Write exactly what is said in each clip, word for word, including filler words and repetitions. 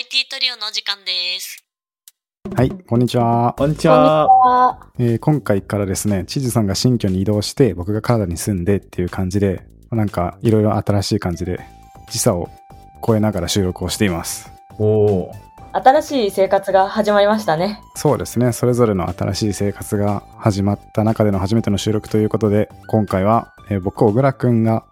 アイティー トリオのお時間です。はい、こんにちは。こんにちは。えー、今回からですね、知事さんが新居に移動して、僕がカナダに住んでっていう感じで、なんかいろいろ新しい感じで時差を超えながら収録をしています。おー。新しい生活が始まりましたね。そうですね、それぞれの新しい生活が始まった中での初めての収録ということで、今回は、えー、僕小倉くんが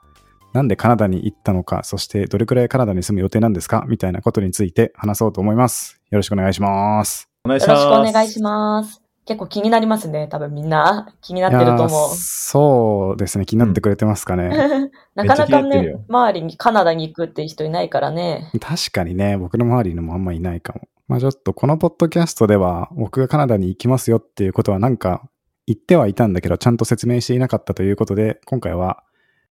なんでカナダに行ったのか、そしてどれくらいカナダに住む予定なんですかみたいなことについて話そうと思います。よろしくお願いします。お願いします。よろしくお願いします。結構気になりますね。多分みんな気になってると思う。そうですね、気になってくれてますかね、うん、なかなかね、周りにカナダに行くっていう人いないからね。確かにね、僕の周りのもあんまいないかも。まあちょっとこのポッドキャストでは僕がカナダに行きますよっていうことはなんか言ってはいたんだけど、ちゃんと説明していなかったということで、今回は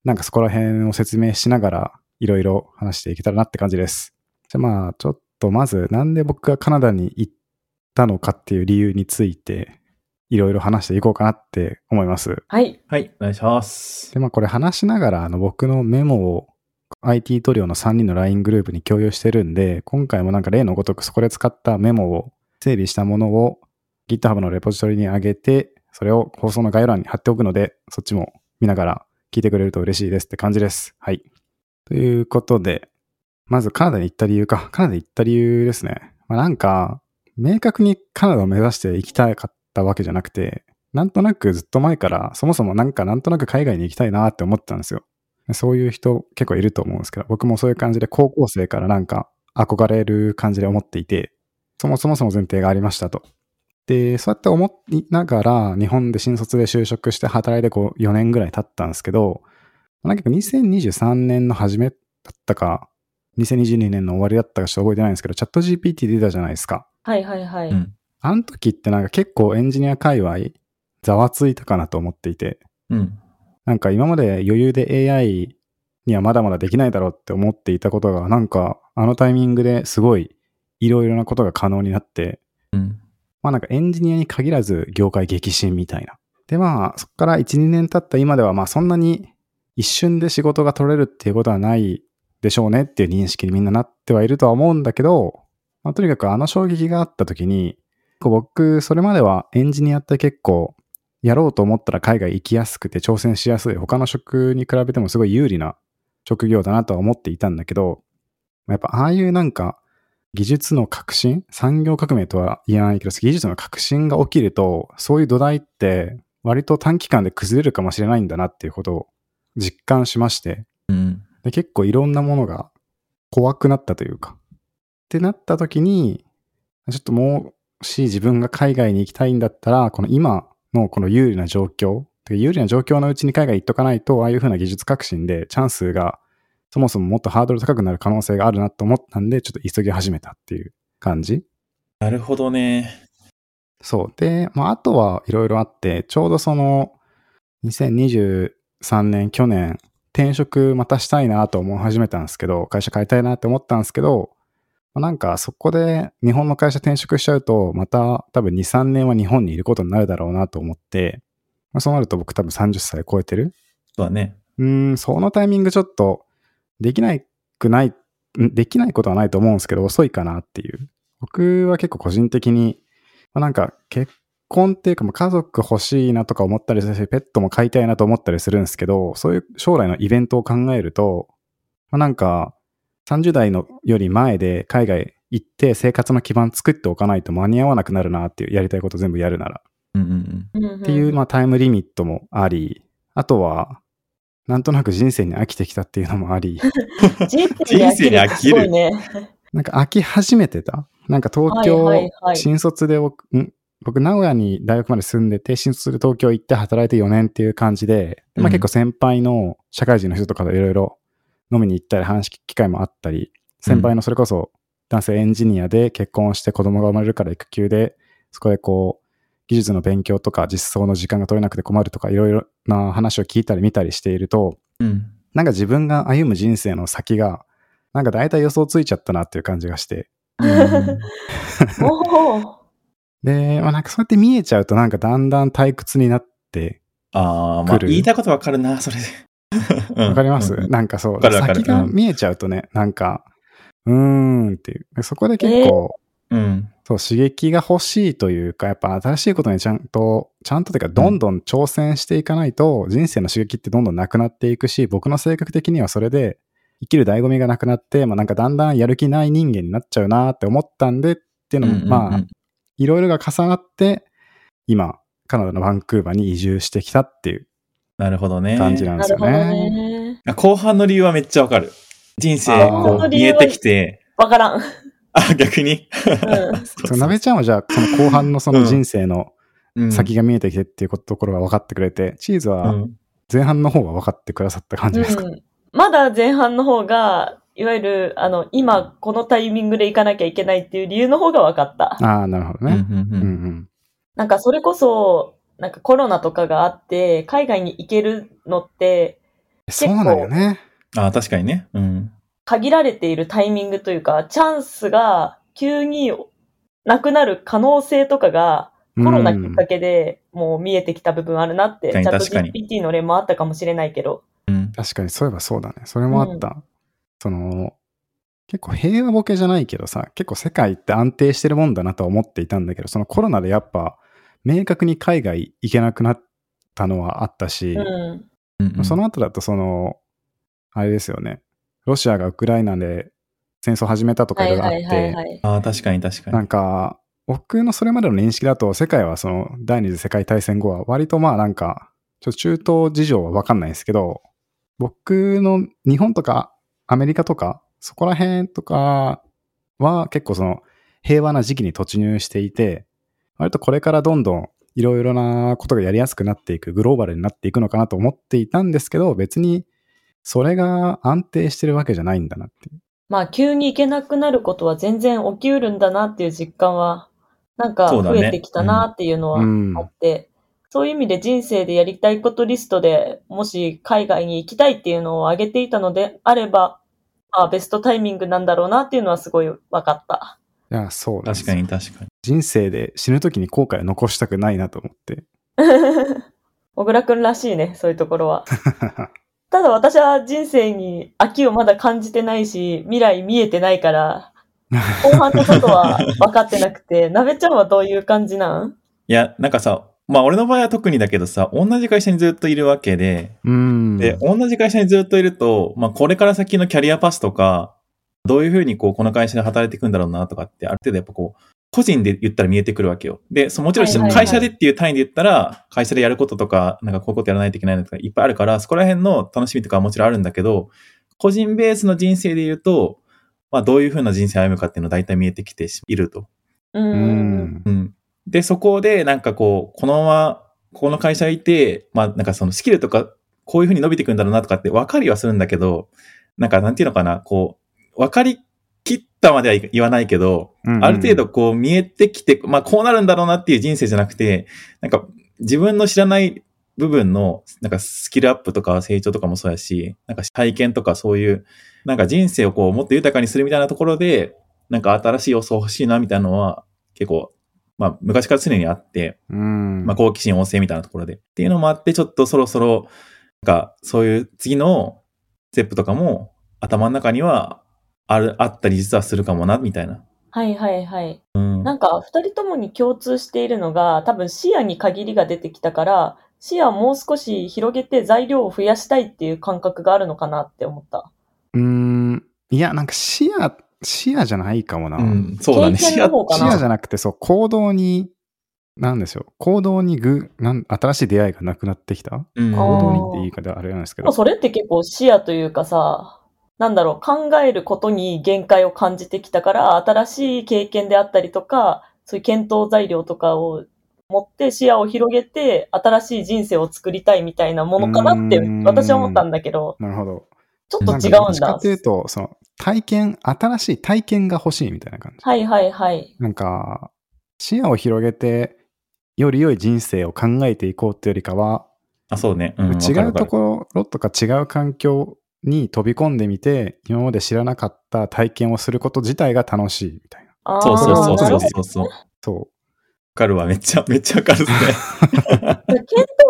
なんかそこら辺を説明しながらいろいろ話していけたらなって感じです。じゃあまあちょっとまずなんで僕がカナダに行ってたのかっていう理由についていろいろ話していこうかなって思います。はいはい、お願いします。で、まあ、これ話しながらあの僕のメモを アイティー トリオのさんにんの ライン グループに共有してるんで、今回もなんか例のごとくそこで使ったメモを整理したものを GitHub のレポジトリに上げて、それを放送の概要欄に貼っておくので、そっちも見ながら聞いてくれると嬉しいですって感じです。はい、ということで、まずカナダに行った理由か。カナダに行った理由ですね、まあ、なんか明確にカナダを目指して行きたかったわけじゃなくて、なんとなくずっと前からそもそもなんかなんとなく海外に行きたいなって思ってたんですよ。そういう人結構いると思うんですけど、僕もそういう感じで高校生からなんか憧れる感じで思っていて、そもそもそも前提がありましたと。で、そうやって思いながら日本で新卒で就職して働いてこうよねんぐらい経ったんですけど、なんかにせんにじゅうさんねんの初めだったかにせんにじゅうにねんの終わりだったかちょっと覚えてないんですけど、チャット ジーピーティー 出たじゃないですか。はいはいはい、うん、あの時ってなんか結構エンジニア界隈ざわついたかなと思っていて、うん、なんか今まで余裕で エーアイ にはまだまだできないだろうって思っていたことが、なんかあのタイミングですごいいろいろなことが可能になって、うん、まあなんかエンジニアに限らず業界激震みたいな。でまあそこから いちにねん経った今では、まあそんなに一瞬で仕事が取れるっていうことはないでしょうねっていう認識にみんななってはいるとは思うんだけど、まあ、とにかくあの衝撃があった時に、僕それまではエンジニアって結構やろうと思ったら海外行きやすくて挑戦しやすい、他の職に比べてもすごい有利な職業だなとは思っていたんだけど、やっぱああいうなんか技術の革新、産業革命とは言わないけど技術の革新が起きると、そういう土台って割と短期間で崩れるかもしれないんだなっていうことを実感しまして、うん、で結構いろんなものが怖くなったというかってなった時に、ちょっともし自分が海外に行きたいんだったら、この今のこの有利な状況、有利な状況のうちに海外行っとかないと、ああいう風な技術革新でチャンスがそもそももっとハードル高くなる可能性があるなと思ったんで、ちょっと急ぎ始めたっていう感じ。なるほどね。そうで、まああとはいろいろあって、ちょうどそのにせんにじゅうさんねん、去年転職またしたいなと思い始めたんですけど、会社変えたいなって思ったんですけど、なんかそこで日本の会社転職しちゃうと、また多分 にさんねんは日本にいることになるだろうなと思って、まあ、そうなると僕多分さんじゅっさい超えてる。そうだね。うーん、そのタイミングちょっとできないくない、できないことはないと思うんですけど、遅いかなっていう。僕は結構個人的に、まあ、なんか結婚っていうか、まあ家族欲しいなとか思ったりするし、ペットも飼いたいなと思ったりするんですけど、そういう将来のイベントを考えると、まあ、なんか、さんじゅう代のより前で海外行って生活の基盤作っておかないと間に合わなくなるなっていう、やりたいこと全部やるなら、うんうんうん、っていうまあタイムリミットもあり、あとはなんとなく人生に飽きてきたっていうのもあり人生に飽きる、ね、なんか飽き始めてた。なんか東京、はいはいはい、新卒で僕、ん僕名古屋に大学まで住んでて、新卒で東京行って働いてよねんっていう感じで、まあ、結構先輩の社会人の人とかといろいろ飲みに行ったり話す機会もあったり、先輩のそれこそ男性エンジニアで結婚して子供が生まれるから育休で、そこでこう技術の勉強とか実装の時間が取れなくて困るとか、いろいろな話を聞いたり見たりしていると、うん、なんか自分が歩む人生の先がなんか大体予想ついちゃったなっていう感じがして、うん、で、まあ、なんかそうやって見えちゃうとなんかだんだん退屈になってくる。あ、まあ、言いたいことわかるなそれでわかります、うん、なんかそう、先が見えちゃうとね、なんかうーんっていう。そこで結構、えーうん、そう刺激が欲しいというか、やっぱ新しいことにちゃんとちゃんとというかどんどん挑戦していかないと、うん、人生の刺激ってどんどんなくなっていくし、僕の性格的にはそれで生きる醍醐味がなくなって、まあ、なんかだんだんやる気ない人間になっちゃうなって思ったんでっていうのも、うんうんうん、まあいろいろが重なって今カナダのバンクーバーに移住してきたっていう感じなんですよね。なるほどね。後半の理由はめっちゃわかる。人生こう見えてきてわからん。あ、逆に。うん、なべちゃんはじゃあその後半のその人生の先が見えてきてっていうところが分かってくれて、うん、チーズは前半の方が分かってくださった感じですか？うん、まだ前半の方がいわゆるあの今このタイミングで行かなきゃいけないっていう理由の方が分かった。ああ、なるほどね。うんうんうんうん、なんかそれこそなんかコロナとかがあって海外に行けるのって結構そうなんよね。ああ、確かにね。うん。限られているタイミングというか、チャンスが急になくなる可能性とかがコロナきっかけでもう見えてきた部分あるなって、チャット ジーピーティー の例もあったかもしれないけど、うん、確かにそういえばそうだね。それもあった、うん、その結構平和ボケじゃないけどさ、結構世界って安定してるもんだなと思っていたんだけど、そのコロナでやっぱ明確に海外行けなくなったのはあったし、うん、その後だとそのあれですよね、ロシアがウクライナで戦争始めたとかいろいろあって、あ、確かに確かに、なんか僕のそれまでの認識だと世界はその第二次世界大戦後は割とまあなんかちょっと中東事情は分かんないですけど、僕の日本とかアメリカとかそこら辺とかは結構その平和な時期に突入していて、割とこれからどんどんいろいろなことがやりやすくなっていく、グローバルになっていくのかなと思っていたんですけど、別にそれが安定してるわけじゃないんだなって。まあ急に行けなくなることは全然起きうるんだなっていう実感はなんか増えてきたなっていうのはあって、そうだね。うん、そういう意味で人生でやりたいことリストでもし海外に行きたいっていうのを挙げていたのであれば、まあ、ベストタイミングなんだろうなっていうのはすごい分かった。いや、そうです。確かに確かに。人生で死ぬときに後悔を残したくないなと思って。小倉くんらしいね、そういうところは。ただ私は人生に飽きをまだ感じてないし、未来見えてないから、後半のことは分かってなくて、なべちゃんはどういう感じなん？いや、なんかさ、まあ俺の場合は特にだけどさ、同じ会社にずっといるわけで、うんで、同じ会社にずっといると、まあこれから先のキャリアパスとか、どういうふうにこうこの会社で働いていくんだろうなとかって、ある程度やっぱこう、個人で言ったら見えてくるわけよ。で、そもちろん会社でっていう単位で言ったら、はいはいはい、会社でやることとか、なんかこういうことやらないといけないのとかいっぱいあるから、そこら辺の楽しみとかはもちろんあるんだけど、個人ベースの人生で言うと、まあどういうふうな人生を歩むかっていうのは大体見えてきていると。うん。うん。で、そこでなんかこう、このまま、この会社にいて、まあなんかそのスキルとか、こういうふうに伸びていくんだろうなとかって分かりはするんだけど、なんかなんていうのかな、こう、分かり、切ったまでは言わないけど、うんうん、ある程度こう見えてきて、まあこうなるんだろうなっていう人生じゃなくて、なんか自分の知らない部分のなんかスキルアップとか成長とかもそうやし、なんか体験とかそういう、なんか人生をこうもっと豊かにするみたいなところで、なんか新しい要素欲しいなみたいなのは結構、まあ昔から常にあって、うん、まあ好奇心旺盛みたいなところで。っていうのもあって、ちょっとそろそろ、なんかそういう次のステップとかも頭の中には、ある、あったり実はするかもなみたいな。はいはいはい、うん、なんかふたりともに共通しているのが、多分視野に限りが出てきたから、視野をもう少し広げて材料を増やしたいっていう感覚があるのかなって思った。うーん、いや、なんか視野視野じゃないかもな、うん、そうだね、視野じゃなくて、そう、行動に、なんでしょう、行動にぐなん新しい出会いがなくなってきた、うん、行動にっていいかであれなんですけど、それって結構視野というかさ、なんだろう、考えることに限界を感じてきたから、新しい経験であったりとか、そういう検討材料とかを持って視野を広げて新しい人生を作りたいみたいなものかなって私は思ったんだけど。なるほど。ちょっと違うんだ。どっちかっていうと、その体験、新しい体験が欲しいみたいな感じ。はいはいはい。なんか視野を広げてより良い人生を考えていこうっていうよりかは、あ、そうね、うん、違うところとか違う環境に飛び込んでみて、今まで知らなかった体験をすること自体が楽しいみたいな。そうそうそうそうそうそう。かるわ。めっちゃめっちゃわかるですね。検討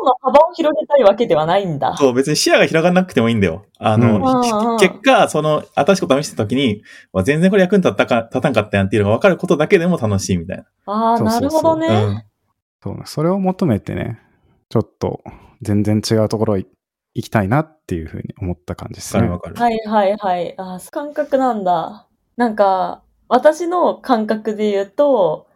の幅を広げたいわけではないんだ。そう、別に視野が広がらなくてもいいんだよ。あの、うん、結果、その、新しいことを試したときに、全然これ役に立ったか、立たんかったやんっていうのがわかることだけでも楽しいみたいな。ああ、なるほどね。うん、そう、それを求めてね、ちょっと全然違うところ行きたいなっていうふうに思った感じですね。わかる。はいはいはい。ああ、感覚なんだ。なんか、私の感覚で言うと、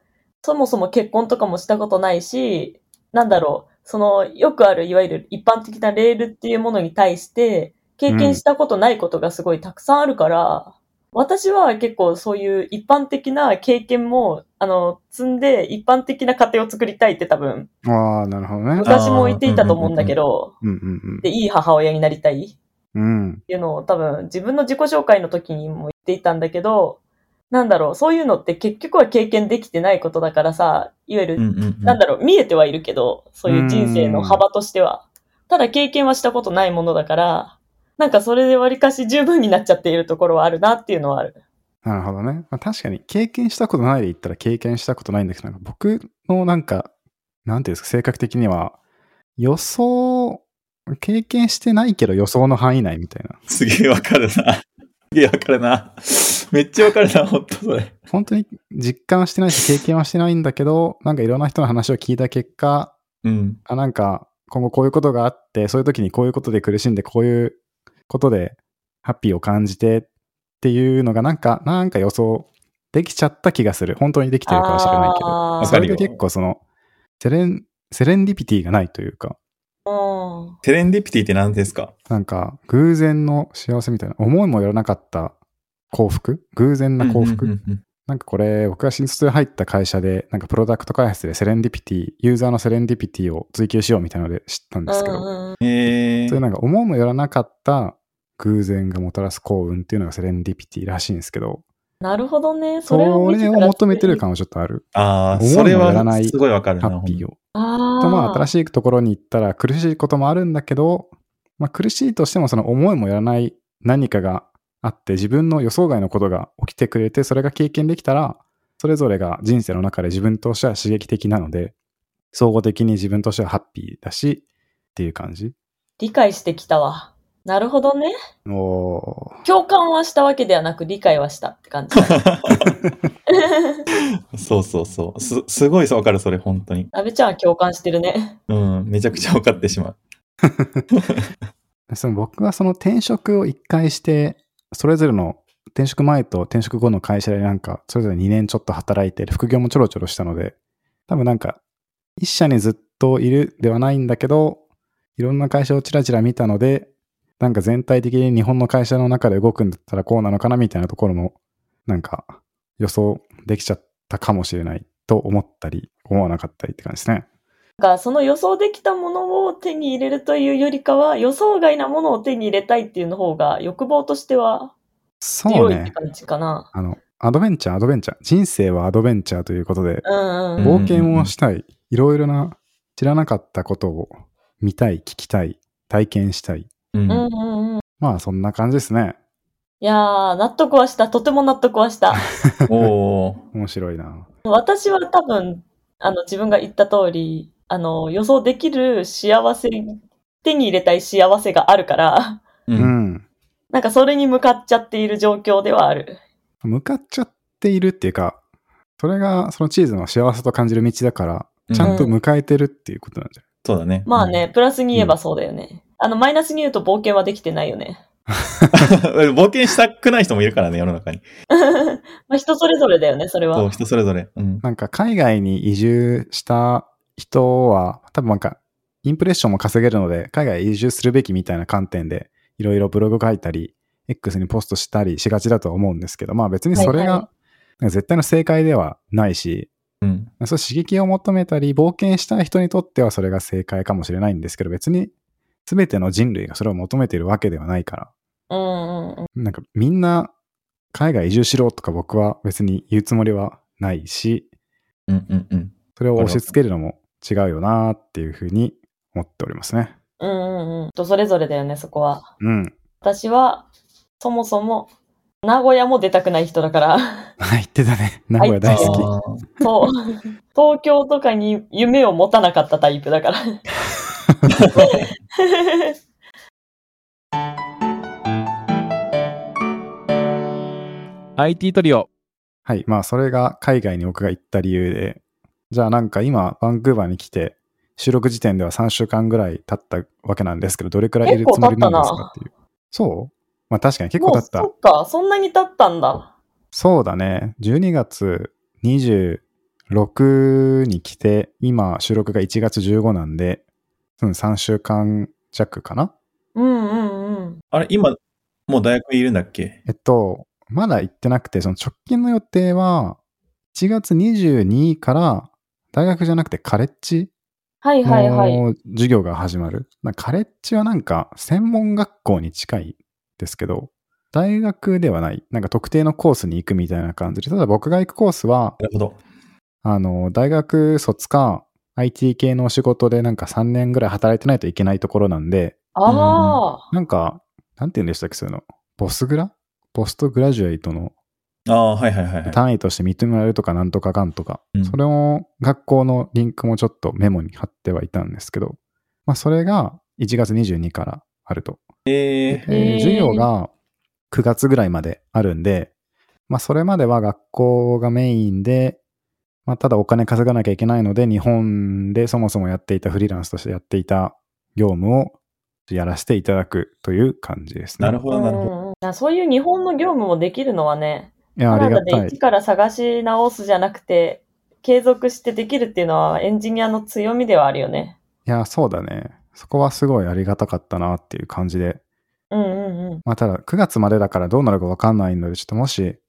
そもそも結婚とかもしたことないし、なんだろう、そのよくあるいわゆる一般的なレールっていうものに対して経験したことないことがすごいたくさんあるから、うん、私は結構そういう一般的な経験もあの積んで一般的な家庭を作りたいって多分、あ、なるほどね、昔も言っていたと思うんだけど、でいい母親になりたいっていうのを多分自分の自己紹介の時にも言っていたんだけど、なんだろう、そういうのって結局は経験できてないことだからさ、いわゆる、うんうんうん、なんだろう、見えてはいるけど、そういう人生の幅としては。ただ経験はしたことないものだから、なんかそれでわりかし十分になっちゃっているところはあるなっていうのはある。なるほどね。まあ、確かに経験したことないで言ったら経験したことないんだけど、なんか僕のなんか、なんていうんですか、性格的には、予想、経験してないけど予想の範囲内みたいな。すげえわかるな。すげえわかるな。めっちゃわかるな、本当それ。本当に実感はしてないし、経験はしてないんだけど、なんかいろんな人の話を聞いた結果、うん、あ、なんか今後こういうことがあって、そういう時にこういうことで苦しんで、こういうことでハッピーを感じてっていうのがなんか、なんか予想できちゃった気がする。本当にできてるかもしれないけど。それで結構そのセレン、セレンディピティがないというか。セレンディピティって何ですか？なんか偶然の幸せみたいな、思いもよらなかった。幸福、偶然な幸福、うんうんうんうん、なんかこれ僕が新卒で入った会社でなんかプロダクト開発でセレンディピティ、ユーザーのセレンディピティを追求しようみたいなので知ったんですけど、うん、へー、そういうなんか思いもよらなかった偶然がもたらす幸運っていうのがセレンディピティらしいんですけど。なるほどね。それを見てたらそれを求めてる感はちょっとある。ああ、それはすごいわかるな。ハッピーを、あーと、まあ新しいところに行ったら苦しいこともあるんだけど、まあ、苦しいとしてもその思いもよらない何かがあって、自分の予想外のことが起きてくれて、それが経験できたら、それぞれが人生の中で自分としては刺激的なので、総合的に自分としてはハッピーだしっていう感じ。理解してきたわ。なるほどね。おー、共感はしたわけではなく理解はしたって感じ。そうそうそう、すすごいわかる、それ本当に。阿部ちゃんは共感してるね。うん、めちゃくちゃ分かってしまう。その僕はその転職を一回して、それぞれの転職前と転職後の会社でなんかそれぞれにねんちょっと働いて、副業もちょろちょろしたので、多分なんか一社にずっといるではないんだけど、いろんな会社をちらちら見たので、なんか全体的に日本の会社の中で動くんだったらこうなのかなみたいなところもなんか予想できちゃったかもしれないと思ったり思わなかったりって感じですね。なんかその予想できたものを手に入れるというよりかは、予想外なものを手に入れたいっていうの方が欲望としては強いって感じかな。そうね、あのアドベンチャーアドベンチャー、人生はアドベンチャーということで、うんうん、冒険をしたい、いろいろな知らなかったことを見たい、聞きたい、体験したい、うんうんうん、まあそんな感じですね。いやー、納得はした、とても納得はした。おー、面白いな。私は多分あの自分が言った通り、あの予想できる幸せ、手に入れたい幸せがあるから、うん、なんかそれに向かっちゃっている状況ではある。向かっちゃっているっていうか、それがそのチーズの幸せと感じる道だから、ちゃんと迎えてるっていうことなんじゃない？そうだね。まあね、プラスに言えばそうだよね。うん、あのマイナスに言うと冒険はできてないよね。冒険したくない人もいるからね、世の中に。まあ人それぞれだよね、それは。そう、人それぞれ。うん、なんか海外に移住した人は多分なんかインプレッションも稼げるので、海外移住するべきみたいな観点でいろいろブログ書いたり X にポストしたりしがちだと思うんですけど、まあ別にそれが絶対の正解ではないし、はいはい、うん、そう刺激を求めたり冒険したい人にとってはそれが正解かもしれないんですけど、別に全ての人類がそれを求めているわけではないから、うんうんうん、なんかみんな海外移住しろとか僕は別に言うつもりはないし、うんうんうん、それを押し付けるのも違うよなっていうふうに思っておりますね。うんうんうん。人それぞれだよね、そこは。うん。私はそもそも名古屋も出たくない人だから。言ってたね。名古屋大好き。そう。東京とかに夢を持たなかったタイプだから。アイティー トリオ。はい。まあ、それが海外に僕が行った理由で、じゃあなんか今、バンクーバーに来て、収録時点ではさんしゅうかんぐらい経ったわけなんですけど、どれくらいいるつもりなんですかっていう。そう?まあ確かに結構経った。そっか、そんなに経ったんだ。そうだね。じゅうにがつにじゅうろくにちに来て、今収録がいちがつじゅうごにちなんで、うん、さんしゅうかんよわかな?うんうんうん。あれ、今、もう大学にいるんだっけ?えっと、まだ行ってなくて、その直近の予定は、いちがつにじゅうににちから、大学じゃなくてカレッジ?はいはいはい。授業が始まる。カレッジはなんか、専門学校に近い。ですけど大学ではないなんか特定のコースに行くみたいな感じで、ただ僕が行くコースはなるほどあの大学卒か アイティー 系のお仕事でなんかさんねんぐらい働いてないといけないところなんで、ああ、うん、なんかなんて言うんでしたっけ、そういうのボスグラポストグラジュエイトのあ、はいはいはいはい、単位として認められるとかなんとかかんとか、うん、それを学校のリンクもちょっとメモに貼ってはいたんですけど、まあ、それがいちがつにじゅうににちからあると。えーえー、授業がくがつぐらいまであるんで、まあ、それまでは学校がメインで、まあ、ただお金稼がなきゃいけないので日本でそもそもやっていたフリーランスとしてやっていた業務をやらせていただくという感じですね。なるほどなるほど。そういう日本の業務もできるのはね、いや、ありがたい。カナダで一から探し直すじゃなくて継続してできるっていうのはエンジニアの強みではあるよね。いやそうだね。そこはすごいありがたかったなっていう感じで、うんうんうん、まあただくがつまでだからどうなるか分かんないので、ちょっともし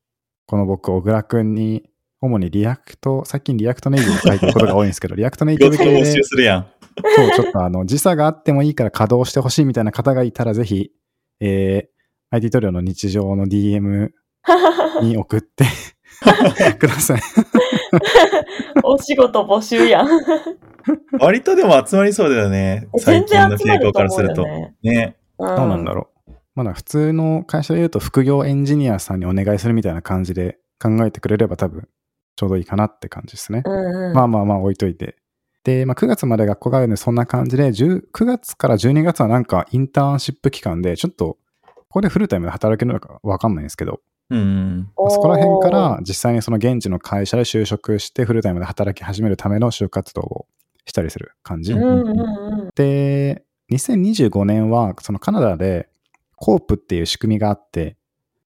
この僕小倉くんに主にリアクト、最近リアクトネイティブ書いてることが多いんですけど、リアクトネイティブ系でそうちょっとあの時差があってもいいから稼働してほしいみたいな方がいたらぜひ、えー、アイティー トリオの日常の ディーエム に送ってください。お仕事募集やん。割とでも集まりそうだよね。最近の傾向からすると。ね。どうなんだろう。まだ普通の会社で言うと副業エンジニアさんにお願いするみたいな感じで考えてくれれば多分ちょうどいいかなって感じですね。うんうん、まあまあまあ置いといて。で、まあ、くがつまで学校があるんでそんな感じで、くがつからじゅうにがつはなんかインターンシップ期間で、ちょっとここでフルタイムで働けるのかわかんないんですけど、うん、そこら辺から実際にその現地の会社で就職してフルタイムで働き始めるための就活動をしたりする感じ、うんうんうん、でにせんにじゅうごねんはそのカナダでコープっていう仕組みがあって、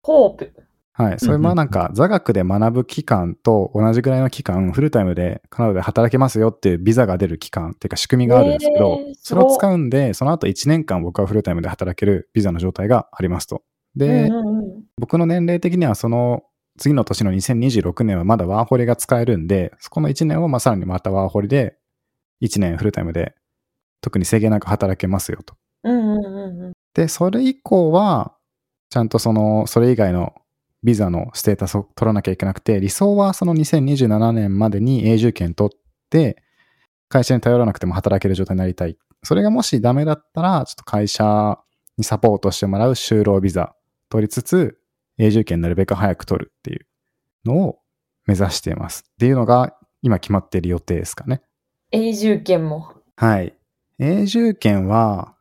コープ、はい、それもなんか座学で学ぶ期間と同じぐらいの期間フルタイムでカナダで働けますよっていうビザが出る期間っていうか仕組みがあるんですけど、えー、それを使うんでその後いちねんかん僕はフルタイムで働けるビザの状態がありますと。で、うんうんうん、僕の年齢的にはその次の年のにせんにじゅうろくねんはまだワーホリが使えるんで、そこのいちねんをまあさらにまたワーホリでいちねんフルタイムで特に制限なく働けますよと、うんうんうんうん、でそれ以降はちゃんとそのそれ以外のビザのステータスを取らなきゃいけなくて、理想はそのにせんにじゅうななねんまでに永住権取って会社に頼らなくても働ける状態になりたい。それがもしダメだったらちょっと会社にサポートしてもらう就労ビザ取りつつ永住権なるべく早く取るっていうのを目指していますっていうのが今決まっている予定ですかね。永住権も、はい、永住権は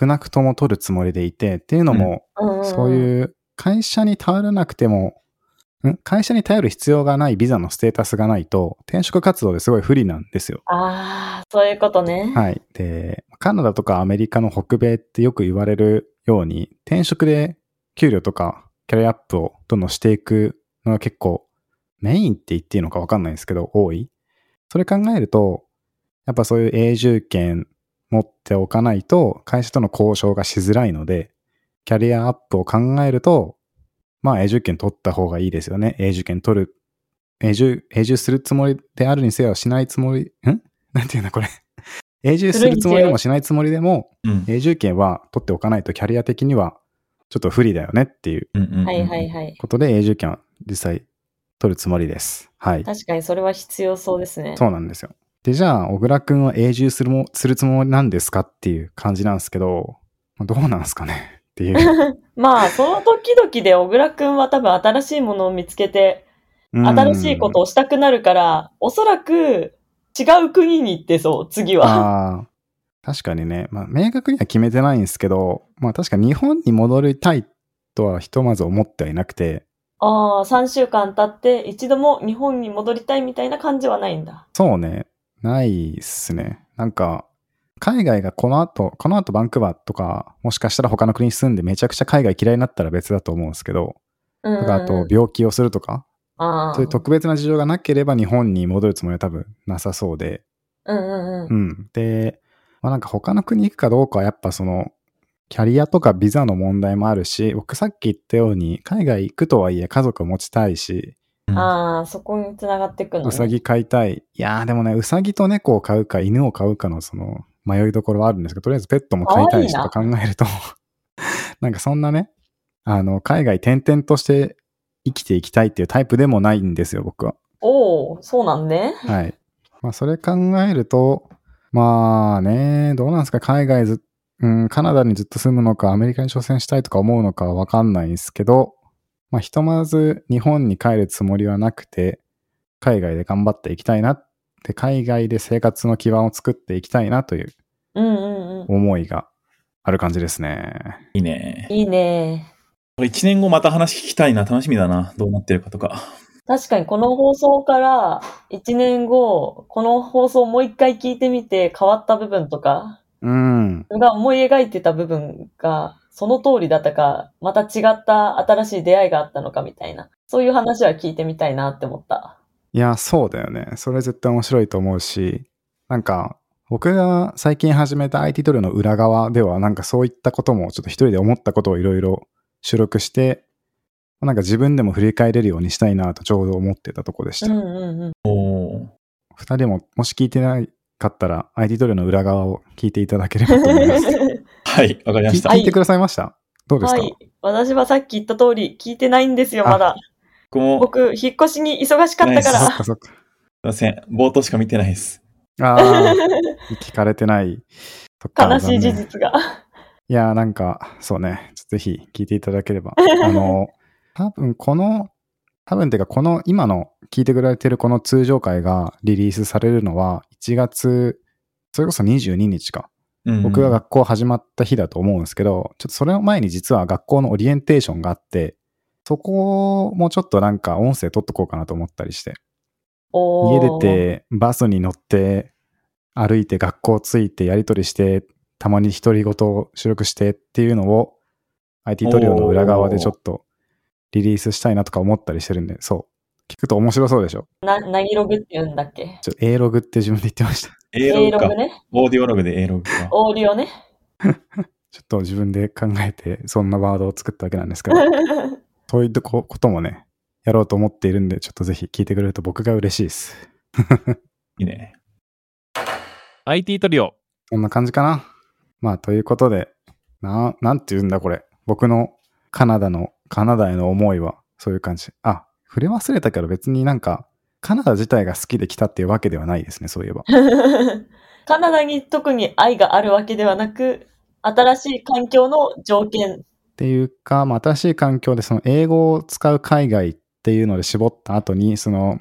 少なくとも取るつもりでいて、っていうのも、うん、そういう会社に頼らなくても、ん?会社に頼る必要がないビザのステータスがないと転職活動ですごい不利なんですよ。ああ、そういうことね。はい。でカナダとかアメリカの北米ってよく言われるように転職で給料とかキャリアアップをどんどんしていくのが結構メインって言っていいのか分かんないですけど多い。それ考えるとやっぱそういう永住権持っておかないと会社との交渉がしづらいので、キャリアアップを考えるとまあ永住権取った方がいいですよね。永住権取る、永住、永住するつもりであるにせよしないつもり、ん?なんていうんだこれ。永住するつもりでもしないつもりでも、うん、永住権は取っておかないとキャリア的にはちょっと不利だよねっていうことで永住権は実際取るつもりです。はい。確かにそれは必要そうですね。そうなんですよ。で、じゃあ小倉くんは永住するもするつもりなんですかっていう感じなんですけど、どうなんですかねっていうまあその時々で小倉くんは多分新しいものを見つけて新しいことをしたくなるから、おそらく違う国に行ってそう、次は。あ、確かにね、まあ、明確には決めてないんですけど、まあ、確か日本に戻りたいとはひとまず思ってはいなくて。ああ、さんしゅうかん経って一度も日本に戻りたいみたいな感じはないんだ。そうね、ないっすね。なんか海外がこの後、この後バンクーバーとか、もしかしたら他の国に住んでめちゃくちゃ海外嫌いになったら別だと思うんですけど、うん、だからあと病気をするとか、あ、そういう特別な事情がなければ日本に戻るつもりは多分なさそうで、うんうんうん、うん、で、まあ、なんか他の国行くかどうかはやっぱそのキャリアとかビザの問題もあるし、僕さっき言ったように海外行くとはいえ家族を持ちたいし、うん、ああ、そこに繋がってくるのね。うさぎ飼いたい。いやーでもね、うさぎと猫を飼うか犬を飼うかのその迷いどころはあるんですけど、とりあえずペットも飼いたいしと考えると、なんかそんなね、あの、海外転々として生きていきたいっていうタイプでもないんですよ、僕は。おー、そうなんね。はい。まあ、それ考えると、まあね、どうなんですか、海外ず、うん、カナダにずっと住むのか、アメリカに挑戦したいとか思うのかはわかんないですけど、まあ、ひとまず日本に帰るつもりはなくて、海外で頑張っていきたいなって、で海外で生活の基盤を作っていきたいなという思いがある感じですね、うんうんうん、いいねいいね。いちねんごまた話聞きたいな、楽しみだな、どうなってるかとか。確かにこの放送からいちねんご、この放送をもう一回聞いてみて変わった部分とか、うん、が思い描いてた部分がその通りだったか、また違った新しい出会いがあったのかみたいな、そういう話は聞いてみたいなって思った。いや、そうだよね。それ絶対面白いと思うし、なんか僕が最近始めた アイティー トレの裏側では、なんかそういったこともちょっと一人で思ったことをいろいろ収録して、なんか自分でも振り返れるようにしたいなとちょうど思ってたとこでした。うんうんうん、お二人ももし聞いてなかったら アイティー トレの裏側を聞いていただければと思います。はい、わかりました。聞いてくださいました、はい、どうですか、はい、私はさっき言った通り聞いてないんですよ、まだ。僕、引っ越しに忙しかったから。そっかそっか。すいません。冒頭しか見てないです。ああ、聞かれてない。悲しい事実が。いや、なんか、そうね。ぜひ聞いていただければ。あの、多分この、多分てか、この、今の聞いてくれてるこの通常回がリリースされるのはいちがつ、それこそにじゅうににちか。うん、僕が学校始まった日だと思うんですけど、ちょっとそれの前に実は学校のオリエンテーションがあって、そこもちょっとなんか音声取っとこうかなと思ったりして、家出てバスに乗って歩いて学校着いてやり取りしてたまに独り言を収録してっていうのを アイティー トリオの裏側でちょっとリリースしたいなとか思ったりしてるんで、そう聞くと面白そうでしょ。な何ログって言うんだっけ。ちょ A ログって自分で言ってました。A ログか、ね、オーディオログで A ログか。オーディオね。ちょっと自分で考えてそんなワードを作ったわけなんですけど。そういうこともね、やろうと思っているんで、ちょっとぜひ聞いてくれると僕が嬉しいです。いいね。アイティー トリオ。こんな感じかな。まあ、ということで、な、なんて言うんだこれ。僕のカナダの、カナダへの思いは、そういう感じ。あ、触れ忘れたけど別になんか、カナダ自体が好きで来たっていうわけではないですね、そういえば。カナダに特に愛があるわけではなく、新しい環境の条件。っていうか、まあ、新しい環境でその英語を使う海外っていうので絞った後に、その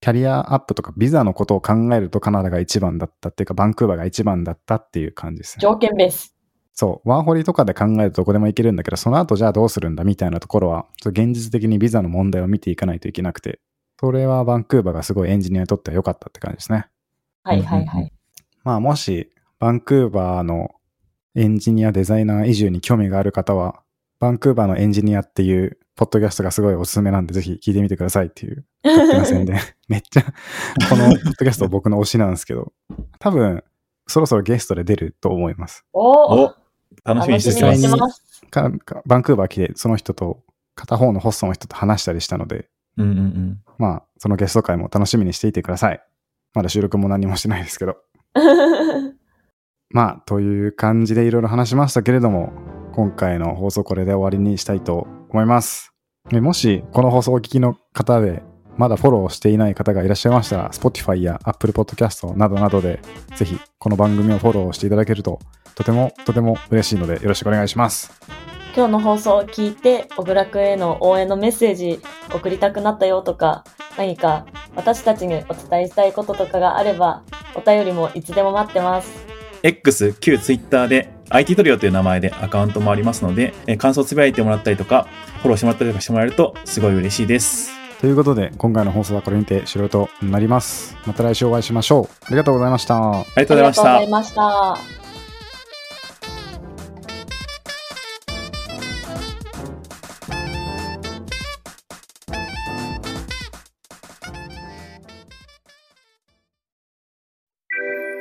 キャリアアップとかビザのことを考えるとカナダが一番だったっていうか、バンクーバーが一番だったっていう感じですね。条件です。そう、ワーホリとかで考えるとどこでも行けるんだけど、その後じゃあどうするんだみたいなところは、現実的にビザの問題を見ていかないといけなくて、それはバンクーバーがすごいエンジニアにとっては良かったって感じですね。はいはいはい。うんうん、まあもしバンクーバーのエンジニアデザイナー移住に興味がある方は、バンクーバーのエンジニアっていうポッドキャストがすごいおすすめなんで、ぜひ聞いてみてくださいっていう勝手な宣伝。めっちゃこのポッドキャスト僕の推しなんですけど、多分そろそろゲストで出ると思います。おお、楽しみにしてます。実際にかかバンクーバー来てその人と片方のホストの人と話したりしたので、うんうんうん、まあそのゲスト回も楽しみにしていてください。まだ収録も何もしてないですけど。まあという感じでいろいろ話しましたけれども、今回の放送これで終わりにしたいと思います。もしこの放送をお聞きの方でまだフォローしていない方がいらっしゃいましたら、Spotify や Apple Podcast などなどでぜひこの番組をフォローしていただけるととてもとても嬉しいのでよろしくお願いします。今日の放送を聞いて小倉くんへの応援のメッセージ送りたくなったよとか、何か私たちにお伝えしたいこととかがあればお便りもいつでも待ってます。 X、旧 Twitter で アイティー トリオという名前でアカウントもありますので、感想をつぶやいてもらったりとかフォローしてもらったりとかしてもらえるとすごい嬉しいです。ということで今回の放送はこれにて終了となります。また来週お会いしましょう。ありがとうございました。ありがとうございました。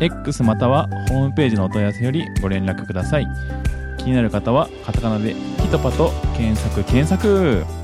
X またはホームページのお問い合わせよりご連絡ください。気になる方はカタカナでピトパと検索検索。